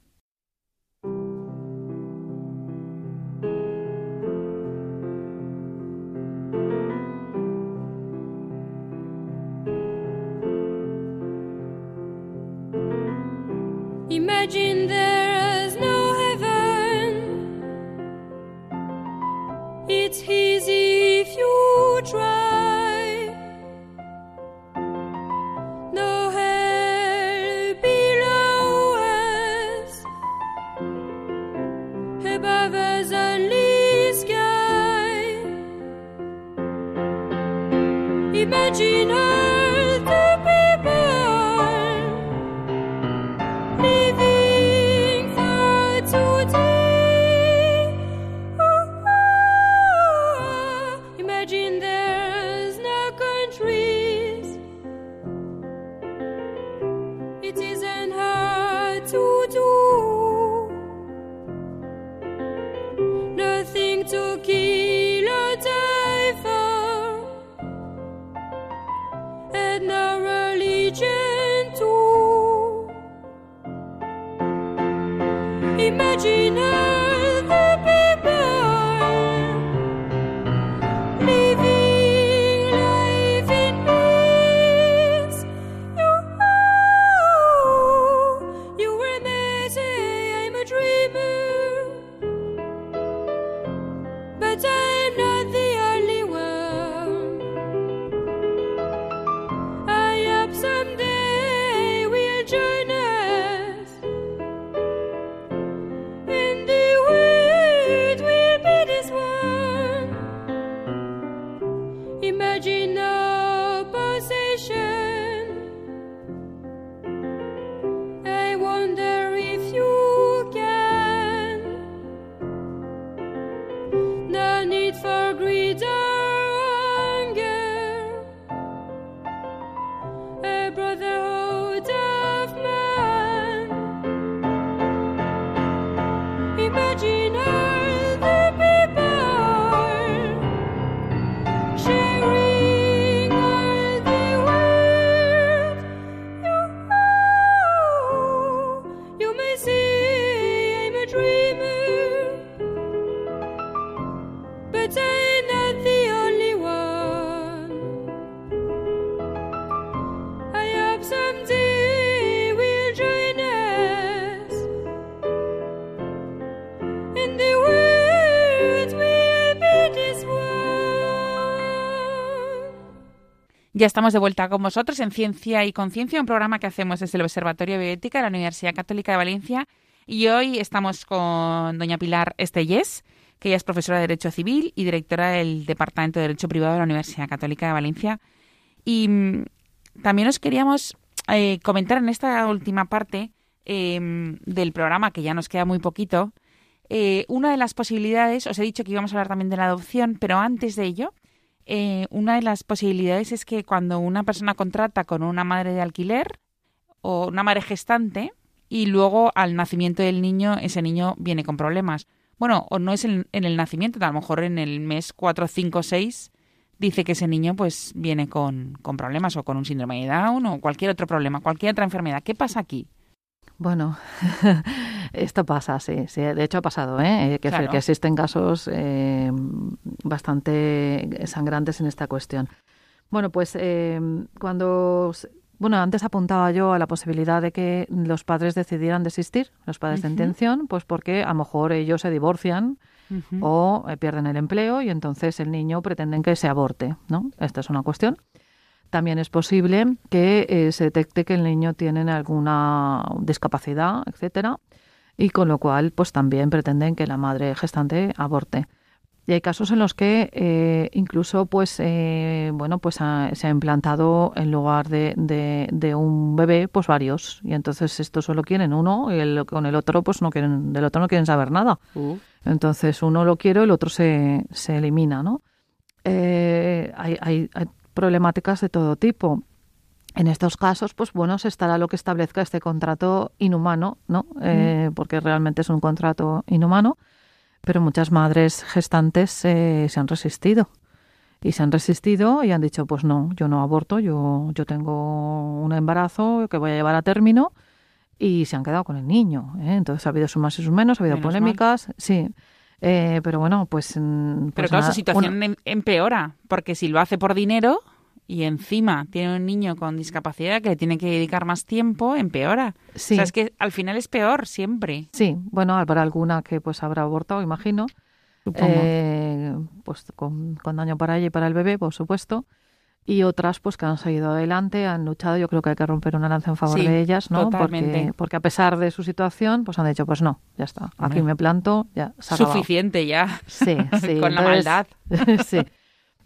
Imagine there is no heaven. It's easy if you try. No hell below us, above us only sky. Imagine all the people living. Imagine all the people living life in peace. You, you will may say I'm a dreamer, but I'm not the only one. I hope someday we'll join us. Ya estamos de vuelta con vosotros en Ciencia y Conciencia, un programa que hacemos desde el Observatorio de Bioética de la Universidad Católica de Valencia. Y hoy estamos con doña Pilar Estellés, que ella es profesora de Derecho Civil y directora del Departamento de Derecho Privado de la Universidad Católica de Valencia. Y también os queríamos eh, comentar en esta última parte eh, del programa, que ya nos queda muy poquito, eh, una de las posibilidades. Os he dicho que íbamos a hablar también de la adopción, pero antes de ello... Eh, una de las posibilidades es que cuando una persona contrata con una madre de alquiler o una madre gestante y luego al nacimiento del niño, ese niño viene con problemas. Bueno, o no es en, en el nacimiento, a lo mejor en el mes cuatro, cinco, seis dice que ese niño pues viene con, con problemas o con un síndrome de Down o cualquier otro problema, cualquier otra enfermedad. ¿Qué pasa aquí? Bueno, esto pasa, sí, sí. De hecho ha pasado, ¿eh? Que, claro. que existen casos eh, bastante sangrantes en esta cuestión. Bueno, pues eh, cuando, bueno, antes apuntaba yo a la posibilidad de que los padres decidieran desistir, los padres uh-huh. de intención, pues porque a lo mejor ellos se divorcian uh-huh. o eh, pierden el empleo y entonces el niño pretenden que se aborte, ¿no? Esta es una cuestión. También es posible que eh, se detecte que el niño tiene alguna discapacidad, etcétera, y con lo cual pues también pretenden que la madre gestante aborte. Y hay casos en los que eh, incluso pues eh, bueno pues ha, se ha implantado en lugar de, de, de un bebé pues varios y entonces estos solo quieren uno y el, con el otro pues no quieren del otro no quieren saber nada. Uh. Entonces uno lo quiere y el otro se se elimina, ¿no? Eh, hay, hay, hay problemáticas de todo tipo. En estos casos, pues bueno, se estará lo que establezca este contrato inhumano, ¿no? Mm. Eh, porque realmente es un contrato inhumano, pero muchas madres gestantes eh, se han resistido y se han resistido y han dicho, pues no, yo no aborto, yo, yo tengo un embarazo que voy a llevar a término, y se han quedado con el niño, ¿eh? Entonces ha habido sus más y sus menos, ha habido menos polémicas, mal. sí. Eh, pero bueno, pues... pues pero claro, una, su situación una... empeora, porque si lo hace por dinero y encima tiene un niño con discapacidad que le tiene que dedicar más tiempo, empeora. Sí. O sea, es que al final es peor siempre. Sí, bueno, habrá alguna que pues habrá abortado, imagino. Supongo. Eh, pues con, con daño para ella y para el bebé, por supuesto. Y otras pues que han seguido adelante, han luchado. Yo creo que hay que romper una lanza en favor sí, de ellas, ¿no? Porque, porque a pesar de su situación, pues han dicho, pues no, ya está, aquí me planto, ya se ha acabado. Suficiente ya, sí, sí. Con la maldad. Sí,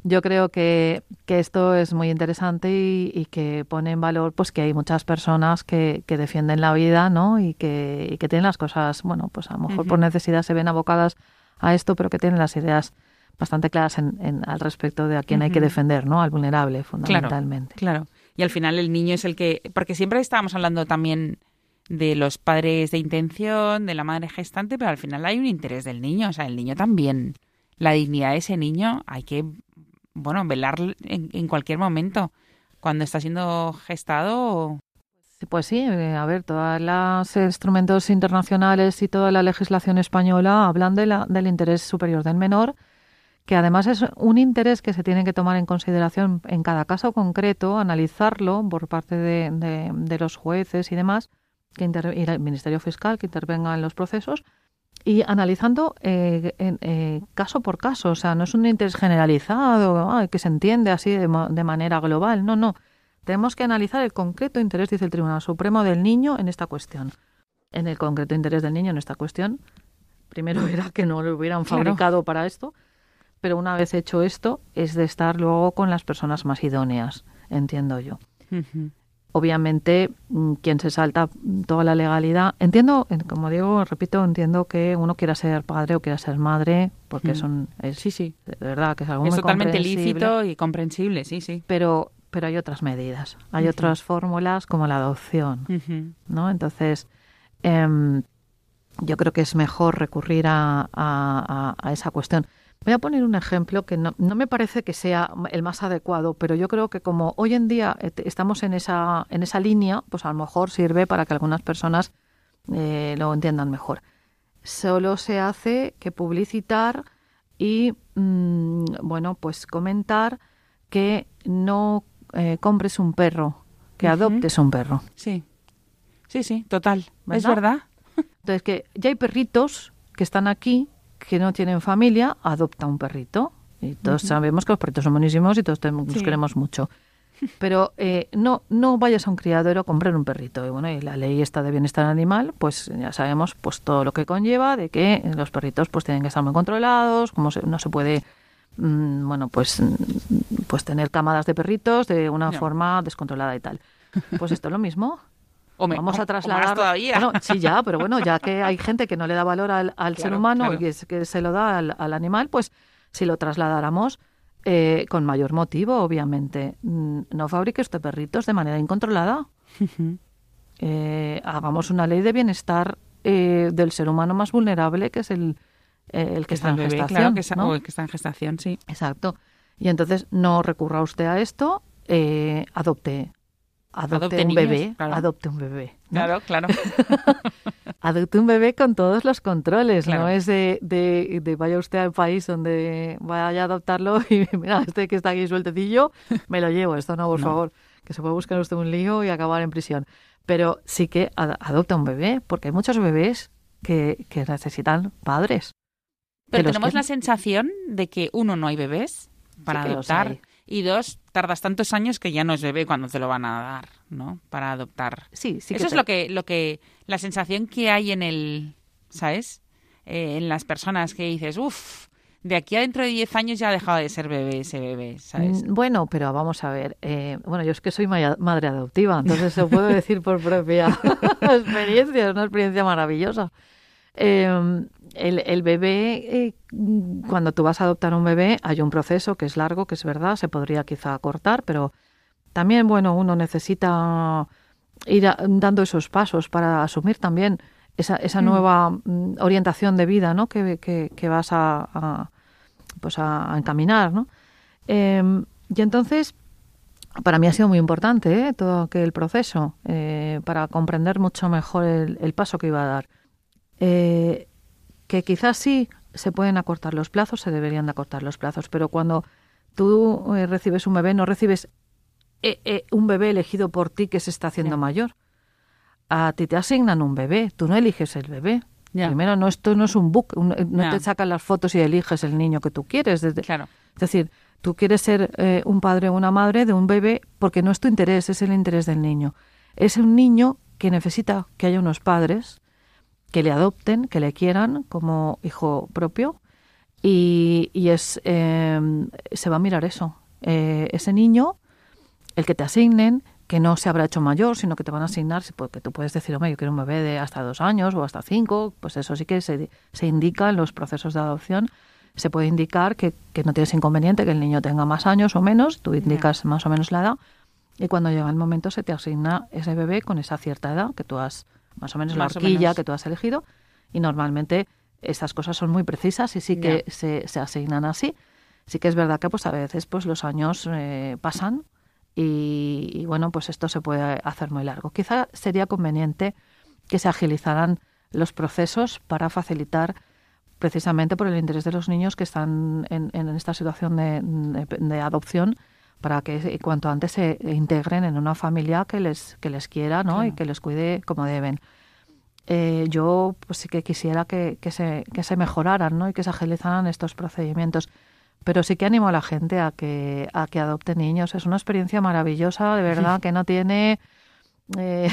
yo creo que, que esto es muy interesante y, y que pone en valor pues que hay muchas personas que, que defienden la vida, ¿no? Y que, y que tienen las cosas, bueno, pues a lo mejor uh-huh. por necesidad se ven abocadas a esto, pero que tienen las ideas bastante claras en, en, al respecto de a quién uh-huh. hay que defender, ¿no? Al vulnerable, fundamentalmente. Claro, claro. Y al final el niño es el que... Porque siempre estábamos hablando también de los padres de intención, de la madre gestante, pero al final hay un interés del niño. O sea, el niño también. La dignidad de ese niño hay que, bueno, velar en, en cualquier momento. Cuando está siendo gestado... Pues sí, a ver, todos los instrumentos internacionales y toda la legislación española hablan de la, del interés superior del menor, que además es un interés que se tiene que tomar en consideración en cada caso concreto, analizarlo por parte de, de, de los jueces y demás, que inter- y el Ministerio Fiscal que intervenga en los procesos, y analizando eh, eh, caso por caso. O sea, no es un interés generalizado, ay, que se entiende así de, de manera global. No, no. Tenemos que analizar el concreto interés, dice el Tribunal Supremo, del niño en esta cuestión. En el concreto interés del niño en esta cuestión, primero era que no lo hubieran fabricado claro. para esto, pero una vez hecho esto, es de estar luego con las personas más idóneas, entiendo yo. Uh-huh. Obviamente, quien se salta toda la legalidad... Entiendo, como digo, repito, entiendo que uno quiera ser padre o quiera ser madre, porque uh-huh. son... Es, sí, sí. De verdad, que es algo muy comprensible. Es totalmente lícito y comprensible, sí, sí. Pero, pero hay otras medidas, hay uh-huh. otras fórmulas como la adopción, uh-huh. ¿no? Entonces... Eh, yo creo que es mejor recurrir a, a, a esa cuestión. Voy a poner un ejemplo que no, no me parece que sea el más adecuado, pero yo creo que como hoy en día estamos en esa, en esa línea, pues a lo mejor sirve para que algunas personas eh, lo entiendan mejor. Solo se hace que publicitar y, mmm, bueno, pues comentar que no eh, compres un perro, que uh-huh. adoptes un perro. Sí, sí, sí, total. ¿Verdad? Es verdad. Entonces, que ya hay perritos que están aquí, que no tienen familia, adopta un perrito. Y todos uh-huh. sabemos que los perritos son buenísimos y todos te- sí. los queremos mucho. Pero eh, no no vayas a un criadero a comprar un perrito. Y bueno, y la ley esta de bienestar animal, pues ya sabemos pues todo lo que conlleva, de que los perritos pues tienen que estar muy controlados, como se, no se puede mmm, bueno pues, pues tener camadas de perritos de una no. forma descontrolada y tal. Pues esto es lo mismo. O me, vamos a trasladar todavía. Bueno, sí, ya, pero bueno, ya que hay gente que no le da valor al, al claro, ser humano claro. y que, que se lo da al, al animal, pues si lo trasladáramos eh, con mayor motivo, obviamente. No fabrique usted perritos de manera incontrolada. Uh-huh. Eh, hagamos una ley de bienestar eh, del ser humano más vulnerable, que es el, eh, el que, que está en bebé, gestación. Claro, que es, ¿no? O el que está en gestación, sí. Exacto. Y entonces no recurra usted a esto, eh, adopte. Adopte, adopte, un niños, bebé, claro. adopte un bebé, adopte un bebé. Claro, claro. Adopte un bebé con todos los controles, claro. no es de, de, de vaya usted al país donde vaya a adoptarlo y mira, este que está aquí sueltecillo, me lo llevo, esto no, por no. favor, que se puede buscar usted un lío y acabar en prisión. Pero sí que ad, adopta un bebé, porque hay muchos bebés que, que necesitan padres. Pero tenemos que... la sensación de que, uno, no hay bebés para sí adoptar, y dos, tardas tantos años que ya no es bebé cuando te lo van a dar, ¿no? Para adoptar. Sí, sí. Eso que es te... lo que, lo que, la sensación que hay en el, ¿sabes? Eh, en las personas que dices, uff, de aquí a dentro de diez años ya ha dejado de ser bebé ese bebé, ¿sabes? Bueno, pero vamos a ver. Eh, bueno, yo es que soy maya, madre adoptiva, entonces lo puedo decir por propia experiencia, es una experiencia maravillosa. Eh, el, el bebé, eh, cuando tú vas a adoptar un bebé, hay un proceso que es largo, que es verdad, se podría quizá acortar, pero también, bueno, uno necesita ir a, dando esos pasos para asumir también esa, esa mm. nueva orientación de vida, ¿no? Que, que, que vas a, a, pues a, a encaminar, ¿no? Eh, y entonces, para mí ha sido muy importante ¿eh? todo aquel proceso eh, para comprender mucho mejor el, el paso que iba a dar. Eh, que quizás sí se pueden acortar los plazos, se deberían de acortar los plazos, pero cuando tú eh, recibes un bebé, no recibes eh, eh, un bebé elegido por ti que se está haciendo yeah. mayor. A ti te asignan un bebé, tú no eliges el bebé. Yeah. Primero, no, esto no es un book, un, no yeah. te sacan las fotos y eliges el niño que tú quieres. Desde, claro. Es decir, tú quieres ser eh, un padre o una madre de un bebé porque no es tu interés, es el interés del niño. Es un niño que necesita que haya unos padres que le adopten, que le quieran como hijo propio y, y es eh, se va a mirar eso. Eh, ese niño, el que te asignen, que no se habrá hecho mayor, sino que te van a asignar, porque tú puedes decir, hombre, yo quiero un bebé de hasta dos años o hasta cinco, pues eso sí que se, se indica en los procesos de adopción. Se puede indicar que, que no tienes inconveniente que el niño tenga más años o menos, tú indicas yeah. más o menos la edad, y cuando llega el momento se te asigna ese bebé con esa cierta edad que tú has, más o menos más la horquilla que tú has elegido, y normalmente esas cosas son muy precisas y sí que yeah. se, se asignan así. Sí que es verdad que pues a veces pues los años eh, pasan y, y bueno, pues esto se puede hacer muy largo. Quizá sería conveniente que se agilizaran los procesos para facilitar precisamente por el interés de los niños que están en, en esta situación de, de, de adopción, para que cuanto antes se integren en una familia que les, que les quiera, ¿no? Claro. Y que les cuide como deben. Eh, yo pues, sí que quisiera que, que, se, que se mejoraran, ¿no? Y que se agilizaran estos procedimientos. Pero sí que animo a la gente a que, a que adopte niños. Es una experiencia maravillosa, de verdad, que no tiene... Eh,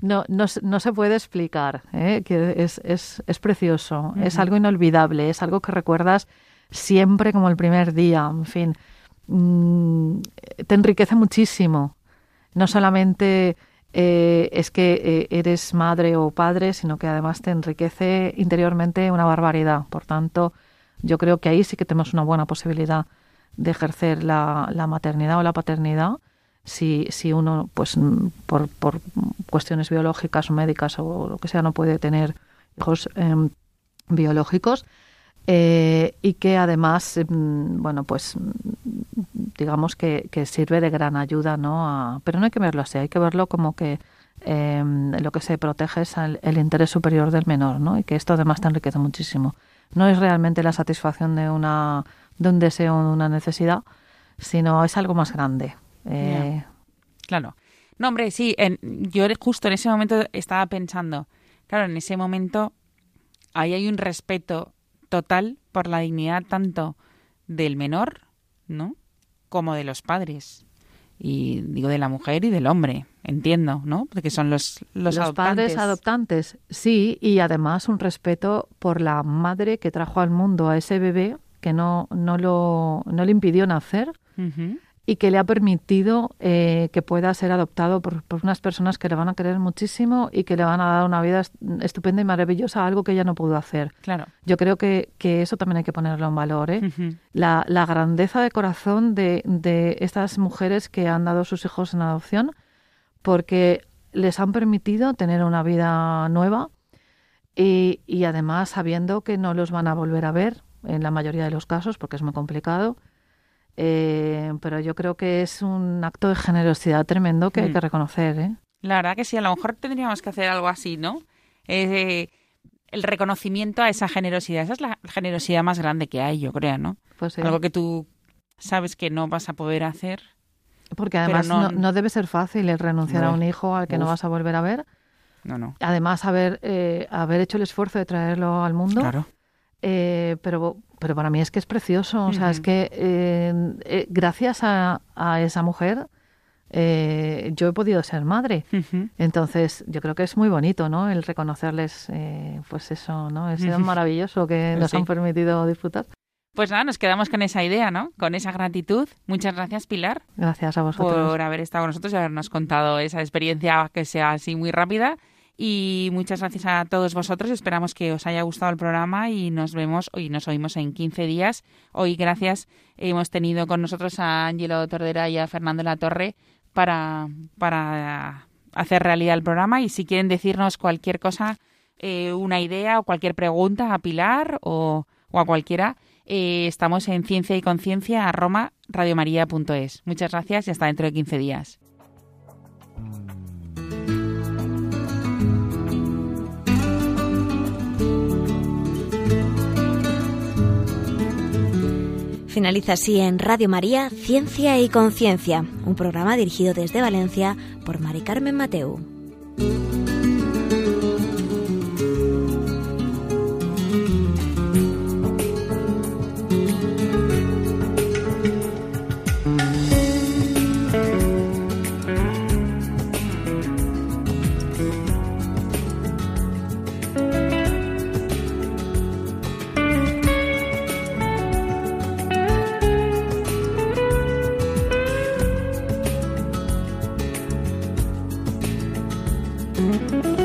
No, no, no se puede explicar, ¿eh? Que es, es, es precioso, uh-huh. es algo inolvidable, es algo que recuerdas siempre como el primer día, en fin, mm, te enriquece muchísimo. No solamente eh, es que eh, eres madre o padre, sino que además te enriquece interiormente una barbaridad. Por tanto, yo creo que ahí sí que tenemos una buena posibilidad de ejercer la, la maternidad o la paternidad. Si, si uno, pues por, por cuestiones biológicas o médicas o lo que sea, no puede tener hijos eh, biológicos eh, y que además, eh, bueno, pues digamos que, que sirve de gran ayuda, ¿no? A, pero no hay que verlo así, hay que verlo como que eh, lo que se protege es el, el interés superior del menor, ¿no? Y que esto además te enriquece muchísimo. No es realmente la satisfacción de, una, de un deseo o de una necesidad, sino es algo más grande. Eh... Yeah. Claro. No, hombre, sí, en, yo justo en ese momento estaba pensando, claro, en ese momento ahí hay un respeto total por la dignidad tanto del menor, ¿no?, como de los padres. Y digo, de la mujer y del hombre, entiendo, ¿no? Porque son los, los, los adoptantes. Los padres adoptantes, sí, y además un respeto por la madre que trajo al mundo a ese bebé que no, no, lo, no le impidió nacer. Uh-huh. Y que le ha permitido eh, que pueda ser adoptado por, por unas personas que le van a querer muchísimo y que le van a dar una vida estupenda y maravillosa, algo que ella no pudo hacer. Claro. Yo creo que, que eso también hay que ponerlo en valor, ¿eh? Uh-huh. La, la grandeza de corazón de, de estas mujeres que han dado sus hijos en adopción, porque les han permitido tener una vida nueva y, y además sabiendo que no los van a volver a ver en la mayoría de los casos, porque es muy complicado. Eh, pero yo creo que es un acto de generosidad tremendo que hay que reconocer, ¿eh? La verdad que sí, a lo mejor tendríamos que hacer algo así, ¿no? Eh, el reconocimiento a esa generosidad. Esa es la generosidad más grande que hay, yo creo, ¿no? Pues sí. Algo que tú sabes que no vas a poder hacer. Porque además no, no, no debe ser fácil el renunciar no. a un hijo al que Uf. no vas a volver a ver. No, no. Además, haber, eh, haber hecho el esfuerzo de traerlo al mundo. Claro. Eh, pero, pero para mí es que es precioso, o sea, uh-huh. es que eh, eh, gracias a, a esa mujer eh, yo he podido ser madre. Uh-huh. Entonces, yo creo que es muy bonito, ¿no? El reconocerles, eh, pues eso, ¿no? Ese don uh-huh. maravilloso que pues nos sí. han permitido disfrutar. Pues nada, nos quedamos con esa idea, ¿no? Con esa gratitud. Muchas gracias, Pilar. Gracias a vosotros. Por haber estado con nosotros y habernos contado esa experiencia que sea así muy rápida. Y muchas gracias a todos vosotros. Esperamos que os haya gustado el programa y nos vemos y nos oímos en quince días. Hoy, gracias, hemos tenido con nosotros a Ángelo Tordera y a Fernando Latorre para, para hacer realidad el programa. Y si quieren decirnos cualquier cosa, eh, una idea o cualquier pregunta a Pilar o o a cualquiera, eh, estamos en ciencia y conciencia arroba radiomaria.es. Muchas gracias y hasta dentro de quince días. Finaliza así en Radio María, Ciencia y Conciencia, un programa dirigido desde Valencia por Mari Carmen Mateu. Thank you.